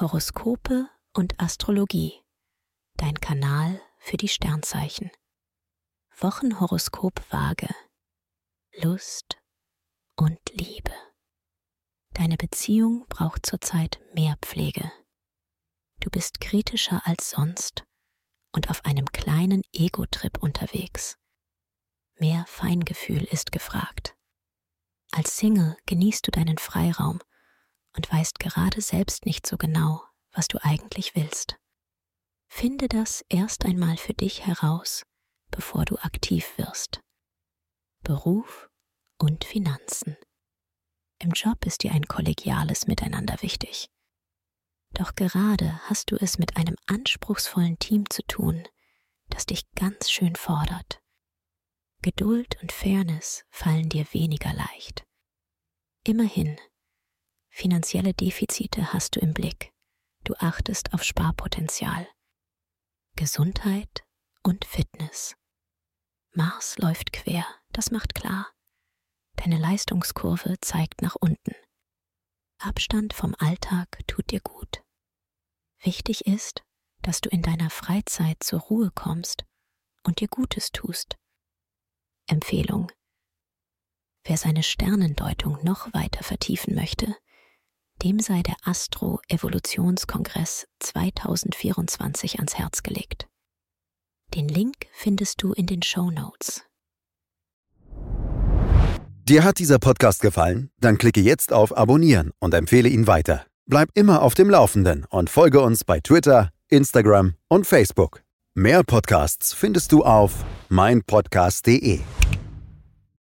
Horoskope und Astrologie, dein Kanal für die Sternzeichen. Wochenhoroskop Waage. Lust und Liebe. Deine Beziehung braucht zurzeit mehr Pflege. Du bist kritischer als sonst und auf einem kleinen Ego-Trip unterwegs. Mehr Feingefühl ist gefragt. Als Single genießt du deinen Freiraum und weißt gerade selbst nicht so genau, was du eigentlich willst. Finde das erst einmal für dich heraus, bevor du aktiv wirst. Beruf und Finanzen. Im Job ist dir ein kollegiales Miteinander wichtig. Doch gerade hast du es mit einem anspruchsvollen Team zu tun, das dich ganz schön fordert. Geduld und Fairness fallen dir weniger leicht. Immerhin, finanzielle Defizite hast du im Blick. Du achtest auf Sparpotenzial. Gesundheit und Fitness. Mars läuft quer, das macht klar. Deine Leistungskurve zeigt nach unten. Abstand vom Alltag tut dir gut. Wichtig ist, dass du in deiner Freizeit zur Ruhe kommst und dir Gutes tust. Empfehlung: Wer seine Sternendeutung noch weiter vertiefen möchte, dem sei der Astro-Evolutionskongress 2024 ans Herz gelegt. Den Link findest du in den Shownotes. Dir hat dieser Podcast gefallen? Dann klicke jetzt auf Abonnieren und empfehle ihn weiter. Bleib immer auf dem Laufenden und folge uns bei Twitter, Instagram und Facebook. Mehr Podcasts findest du auf meinpodcast.de.